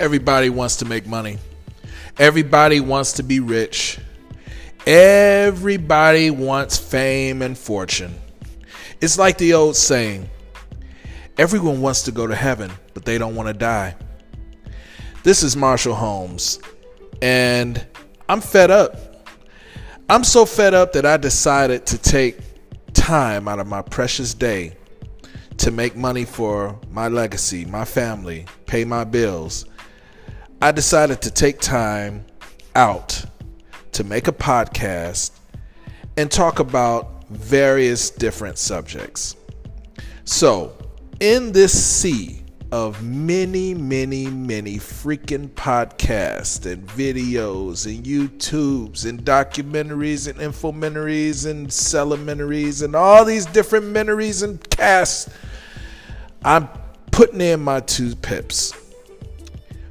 Everybody wants to make money. Everybody wants to be rich. Everybody wants fame and fortune. It's like the old saying, everyone wants to go to heaven, but they don't want to die. This is Marshall Holmes, and I'm fed up. I'm so fed up that I decided to take time out of my precious day to make money for my legacy, my family, pay my bills. I decided to take time out to make a podcast and talk about various different subjects. So, in this sea of many freaking podcasts and videos and YouTubes and documentaries and infomentaries and celementaries and all these different mentaries and casts, I'm putting in my two pips.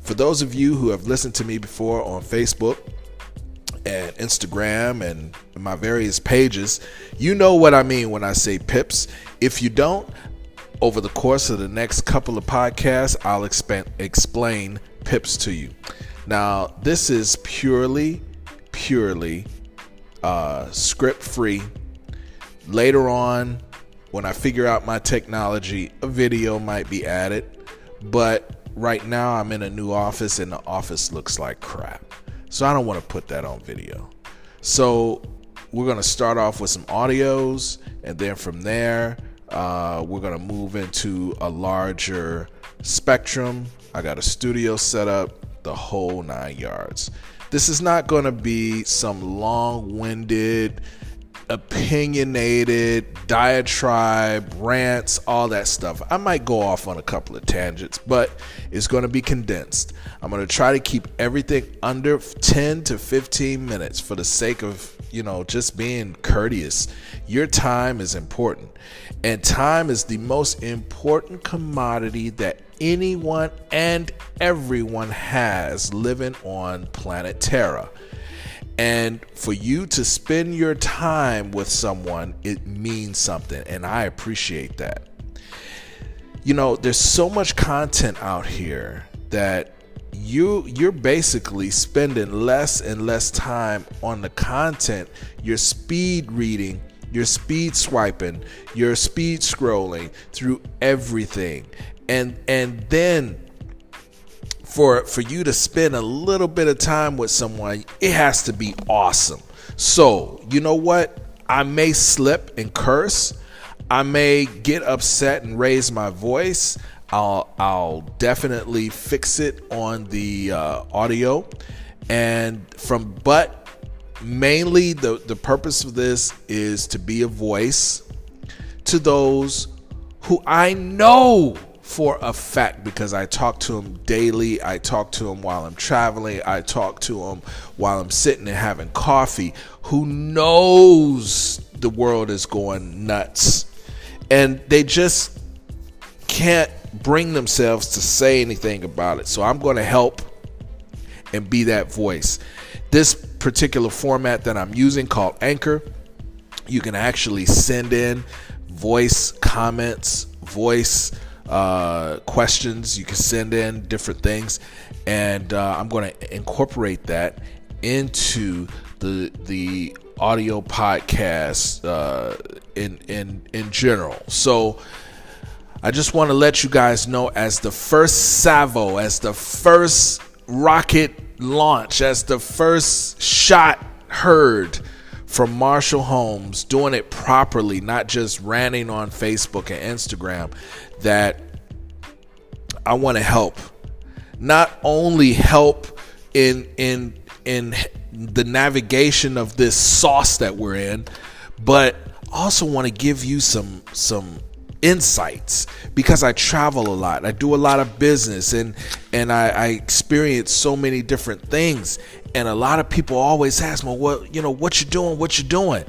For those of you who have listened to me before on Facebook and Instagram and my various pages, you know what I mean when I say pips. If you don't, over the course of the next couple of podcasts, I'll explain pips to you. Now, this is purely script-free. Later on, when I figure out my technology, a video might be added. But right now, I'm in a new office, and the office looks like crap. So I don't want to put that on video. So we're going to start off with some audios, and then from there, we're going to move into a larger spectrum. I got a studio set up, the whole nine yards. This is not going to be some long-winded, opinionated diatribe, rants, all that stuff. I might go off on a couple of tangents, but it's going to be condensed. I'm going to try to keep everything under 10 to 15 minutes for the sake of, just being courteous. Your time is important, and time is the most important commodity that anyone and everyone has living on planet Terra. And for you to spend your time with someone, it means something. And I appreciate that. There's so much content out here that you're basically spending less and less time on the content. You're speed reading, you're speed swiping, you're speed scrolling through everything. And then for you to spend a little bit of time with someone, it has to be awesome. So, you know what? I may slip and curse. I may get upset and raise my voice. I'll definitely fix it on the audio. But mainly the purpose of this is to be a voice to those who I know for a fact, because I talk to them daily, I talk to them while I'm traveling, I talk to them while I'm sitting and having coffee, who knows the world is going nuts, and they just can't bring themselves to say anything about it. So I'm going to help and be that voice. This particular format that I'm using, called Anchor, you can actually send in voice comments, voice questions. You can send in different things, and I'm going to incorporate that into the audio podcast in general. So I just want to let you guys know, as the first salvo, as the first rocket launch, as the first shot heard from Marshall Holmes, doing it properly, not just ranting on Facebook and Instagram, that I want to help. Not only help in the navigation of this sauce that we're in, but also want to give you some insights, because I travel a lot. I do a lot of business, and I experience so many different things. And a lot of people always ask me, well, what you doing?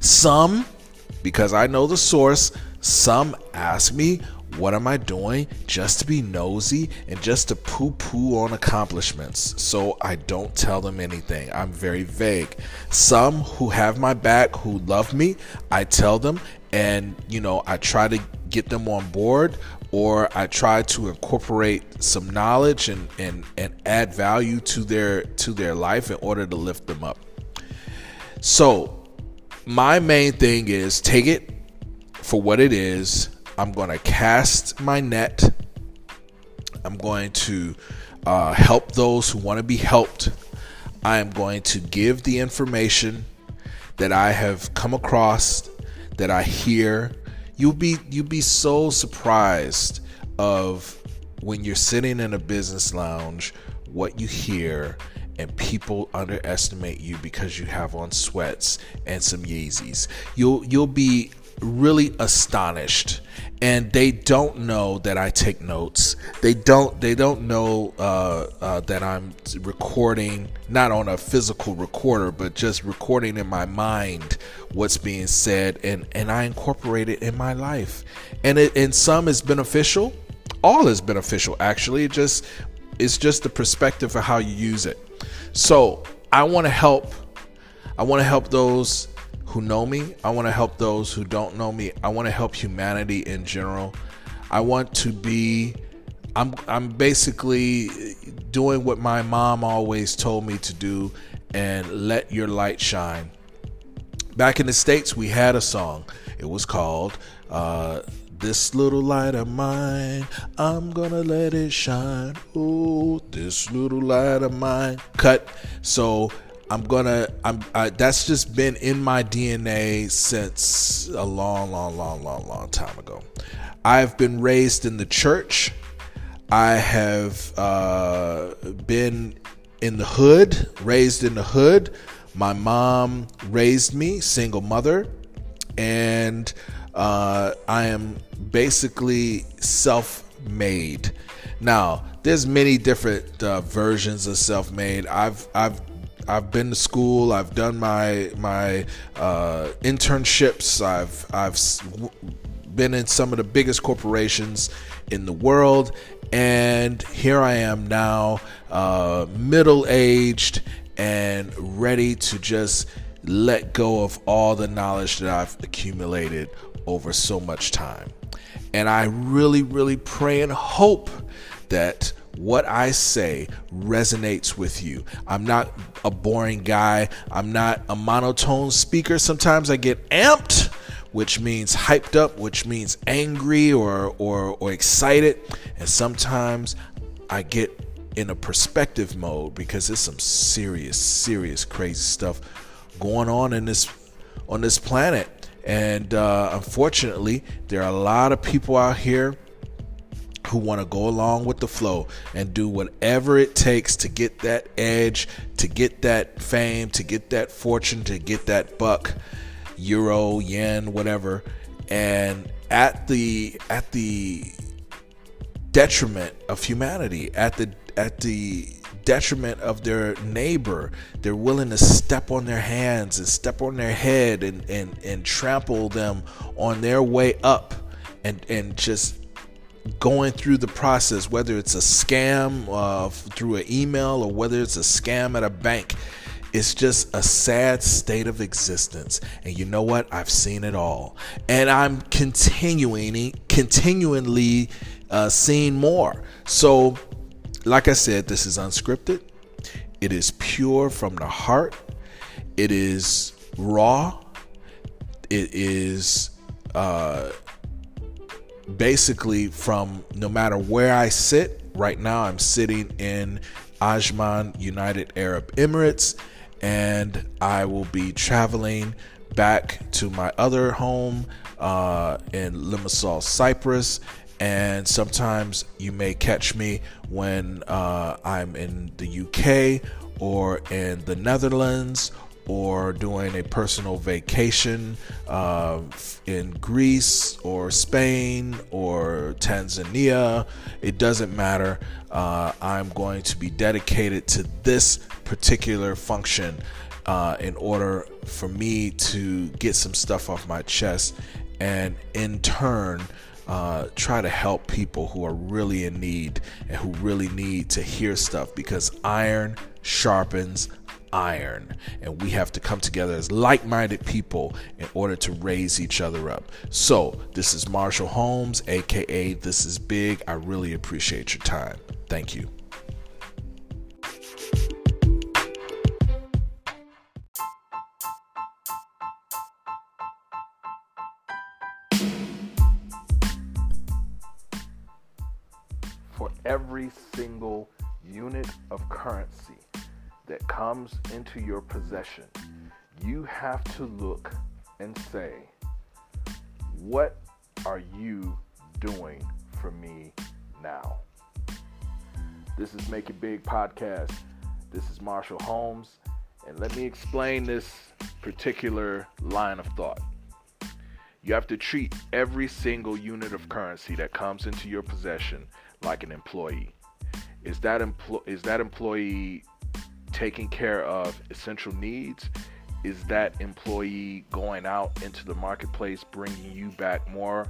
Some, because I know the source, some ask me, what am I doing, just to be nosy and just to poo-poo on accomplishments. So I don't tell them anything. I'm very vague. Some who have my back, who love me, I tell them, and I try to get them on board. or I try to incorporate some knowledge and add value to their life in order to lift them up. So my main thing is take it for what it is. I'm going to cast my net. I'm going to help those who want to be helped. I am going to give the information that I have come across, that I hear. You'll be so surprised of when you're sitting in a business lounge, what you hear, and people underestimate you because you have on sweats and some Yeezys. You'll be really astonished, and they don't know that I take notes. They don't know that I'm recording, not on a physical recorder, but just recording in my mind what's being said, and I incorporate it in my life. And some is beneficial, all is beneficial actually. It's just the perspective of how you use it. So I want to help. I want to help those who know me. I want to help those who don't know me. I want to help humanity in general. I want to be, I'm basically doing what my mom always told me to do, and let your light shine. Back in the States, we had a song. It was called This Little Light of Mine, I'm gonna let it shine. Oh, this little light of mine. Cut. So that's just been in my DNA since a long time ago. I've been raised in the church. I have been in the hood, raised in the hood. My mom raised me, single mother, and I am basically self-made. Now, there's many different versions of self-made. I've been to school. I've done my internships. I've been in some of the biggest corporations in the world, and here I am now, middle-aged and ready to just let go of all the knowledge that I've accumulated over so much time. And I really, really pray and hope that what I say resonates with you. I'm not a boring guy. I'm not a monotone speaker. Sometimes I get amped, which means hyped up, which means angry or excited. And sometimes I get in a perspective mode because there's some serious crazy stuff going on on this planet. And unfortunately, there are a lot of people out here who want to go along with the flow and do whatever it takes to get that edge, to get that fame, to get that fortune, to get that buck, euro, yen, whatever, and at the detriment of humanity, at the detriment of their neighbor. They're willing to step on their hands and step on their head and trample them on their way up, and just going through the process, whether it's a scam through an email or whether it's a scam at a bank. It's just a sad state of existence. And you know what? I've seen it all. And I'm continually seeing more. So like I said, this is unscripted. It is pure from the heart. It is raw. It is basically from no matter where I sit. Right now I'm sitting in Ajman, United Arab Emirates, and I will be traveling back to my other home in Limassol, Cyprus. And sometimes you may catch me when I'm in the UK or in the Netherlands, or doing a personal vacation in Greece or Spain or Tanzania. It doesn't matter. I'm going to be dedicated to this particular function in order for me to get some stuff off my chest, and in turn try to help people who are really in need and who really need to hear stuff, because iron sharpens iron, and we have to come together as like-minded people in order to raise each other up. So this is Marshall Holmes, aka This Is Big. I really appreciate your time. Thank you. For every single unit of currency that comes into your possession, you have to look and say, what are you doing for me now? This is Make It Big Podcast. This is Marshall Holmes, and let me explain this particular line of thought. You have to treat every single unit of currency that comes into your possession like an employee. Is that employee taking care of essential needs? Is that employee going out into the marketplace, bringing you back more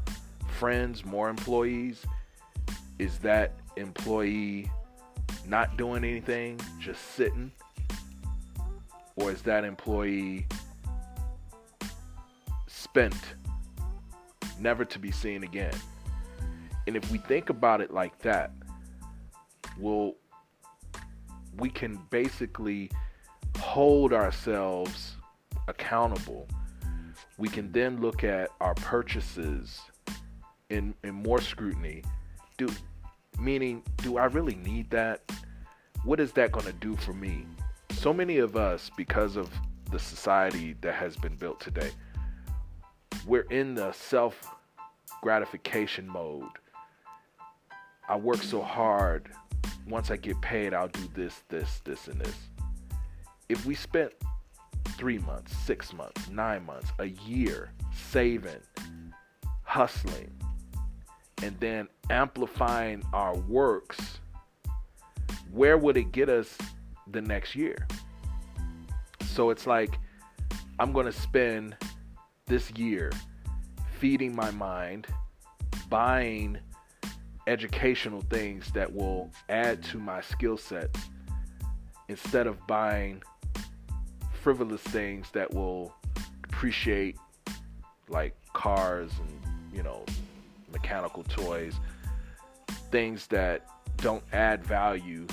friends, more employees? Is that employee not doing anything, just sitting? Or is that employee spent, never to be seen again? And if we think about it like that, we can basically hold ourselves accountable. We can then look at our purchases in more scrutiny. Do I really need that? What is that going to do for me? So many of us, because of the society that has been built today, we're in the self-gratification mode. I work so hard. Once I get paid, I'll do this, this, this, and this. If we spent 3 months, 6 months, 9 months, a year saving, hustling, and then amplifying our works, where would it get us the next year? So it's like, I'm going to spend this year feeding my mind, buying educational things that will add to my skill sets, instead of buying frivolous things that will depreciate, like cars and, mechanical toys, things that don't add value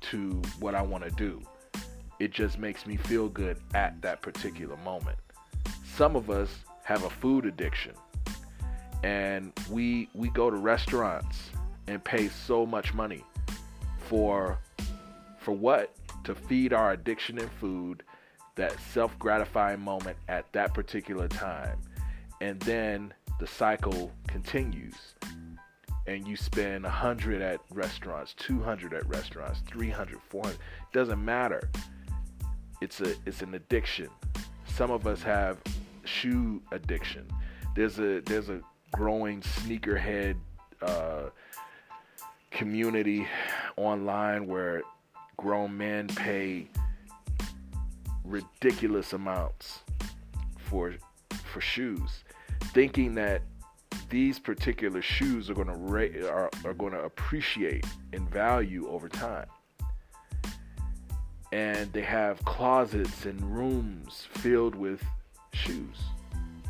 to what I want to do. It just makes me feel good at that particular moment. Some of us have a food addiction, and we go to restaurants and pay so much money for what? To feed our addiction in food, that self-gratifying moment at that particular time. And then the cycle continues, and you spend 100 at restaurants, 200 at restaurants, 300, 400, doesn't matter. It's an addiction. Some of us have shoe addiction. There's a growing sneakerhead community online where grown men pay ridiculous amounts for shoes, thinking that these particular shoes are going to appreciate in value over time. And they have closets and rooms filled with shoes.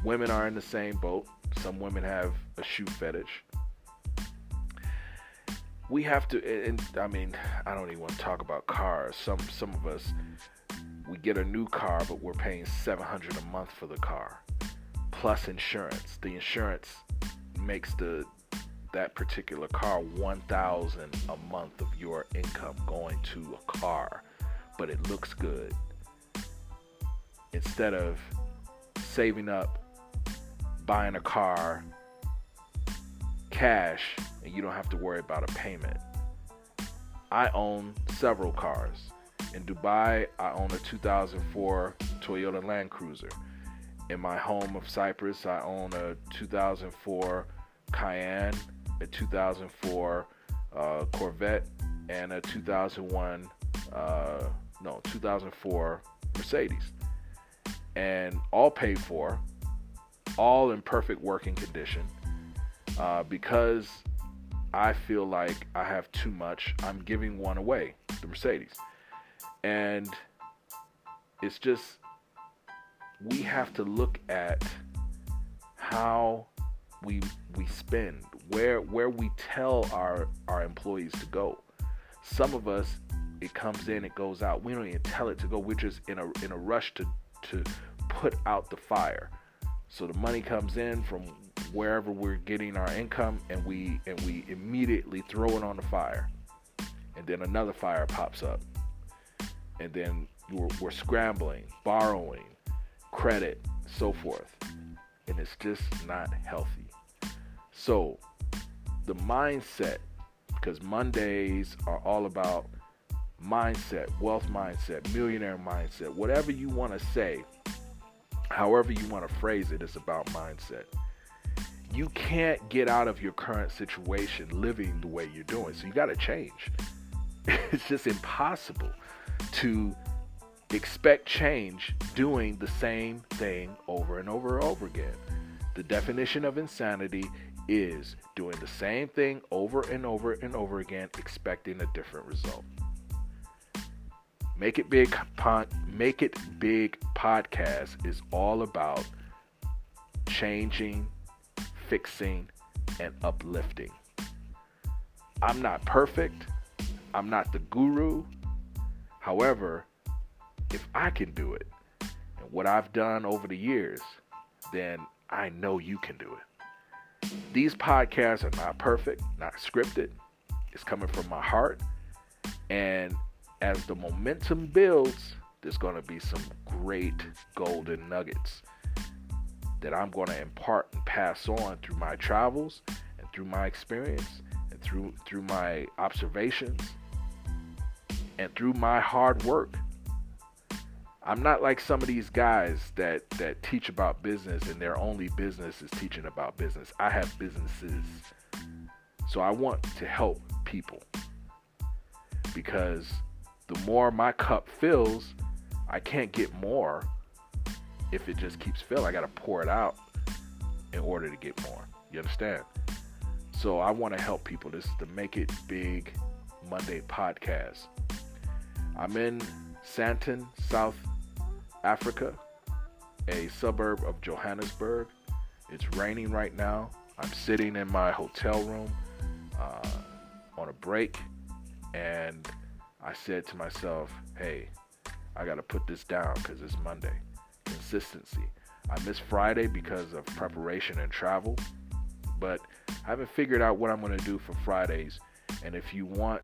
Women are in the same boat. Some women have a shoe fetish. We have to, and I don't even want to talk about cars. Some of us, we get a new car, but we're paying $700 a month for the car, plus insurance. The insurance makes that particular car $1,000 a month of your income going to a car, but it looks good. Instead of saving up, buying a car cash, and you don't have to worry about a payment. I own several cars. In Dubai, I own a 2004 Toyota Land Cruiser. In my home of Cyprus, I own a 2004 Cayenne, a 2004 Corvette, and a 2004 Mercedes. And all paid for, all in perfect working condition, because I feel like I have too much. I'm giving one away, the Mercedes. And It's just, we have to look at how we spend, where we tell our employees to go. Some of us, it comes in, it goes out. We don't even tell it to go. We're just in a rush to put out the fire. So the money comes in from wherever we're getting our income, and we immediately throw it on the fire. And then another fire pops up. And then we're scrambling, borrowing, credit, so forth. And it's just not healthy. So the mindset, because Mondays are all about mindset, wealth mindset, millionaire mindset, whatever you want to say, however you want to phrase it, it's about mindset. You can't get out of your current situation living the way you're doing. So you got to change. It's just impossible to expect change doing the same thing over and over and over again. The definition of insanity is doing the same thing over and over and over again, expecting a different result. Make It Big Podcast is all about changing, fixing, and uplifting. I'm not perfect. I'm not the guru. However, if I can do it, and what I've done over the years, then I know you can do it. These podcasts are not perfect, not scripted. It's coming from my heart. And as the momentum builds, there's going to be some great golden nuggets that I'm going to impart and pass on through my travels and through my experience and through my observations and through my hard work. I'm not like some of these guys that teach about business and their only business is teaching about business. I have businesses. So I want to help people, because the more my cup fills, I can't get more if it just keeps filling. I got to pour it out in order to get more. You understand? So I want to help people. This is the Make It Big Monday podcast. I'm in Sandton, South Africa, a suburb of Johannesburg. It's raining right now. I'm sitting in my hotel room on a break, and I said to myself, hey, I got to put this down because it's Monday. Consistency. I missed Friday because of preparation and travel, but I haven't figured out what I'm going to do for Fridays. And if you want...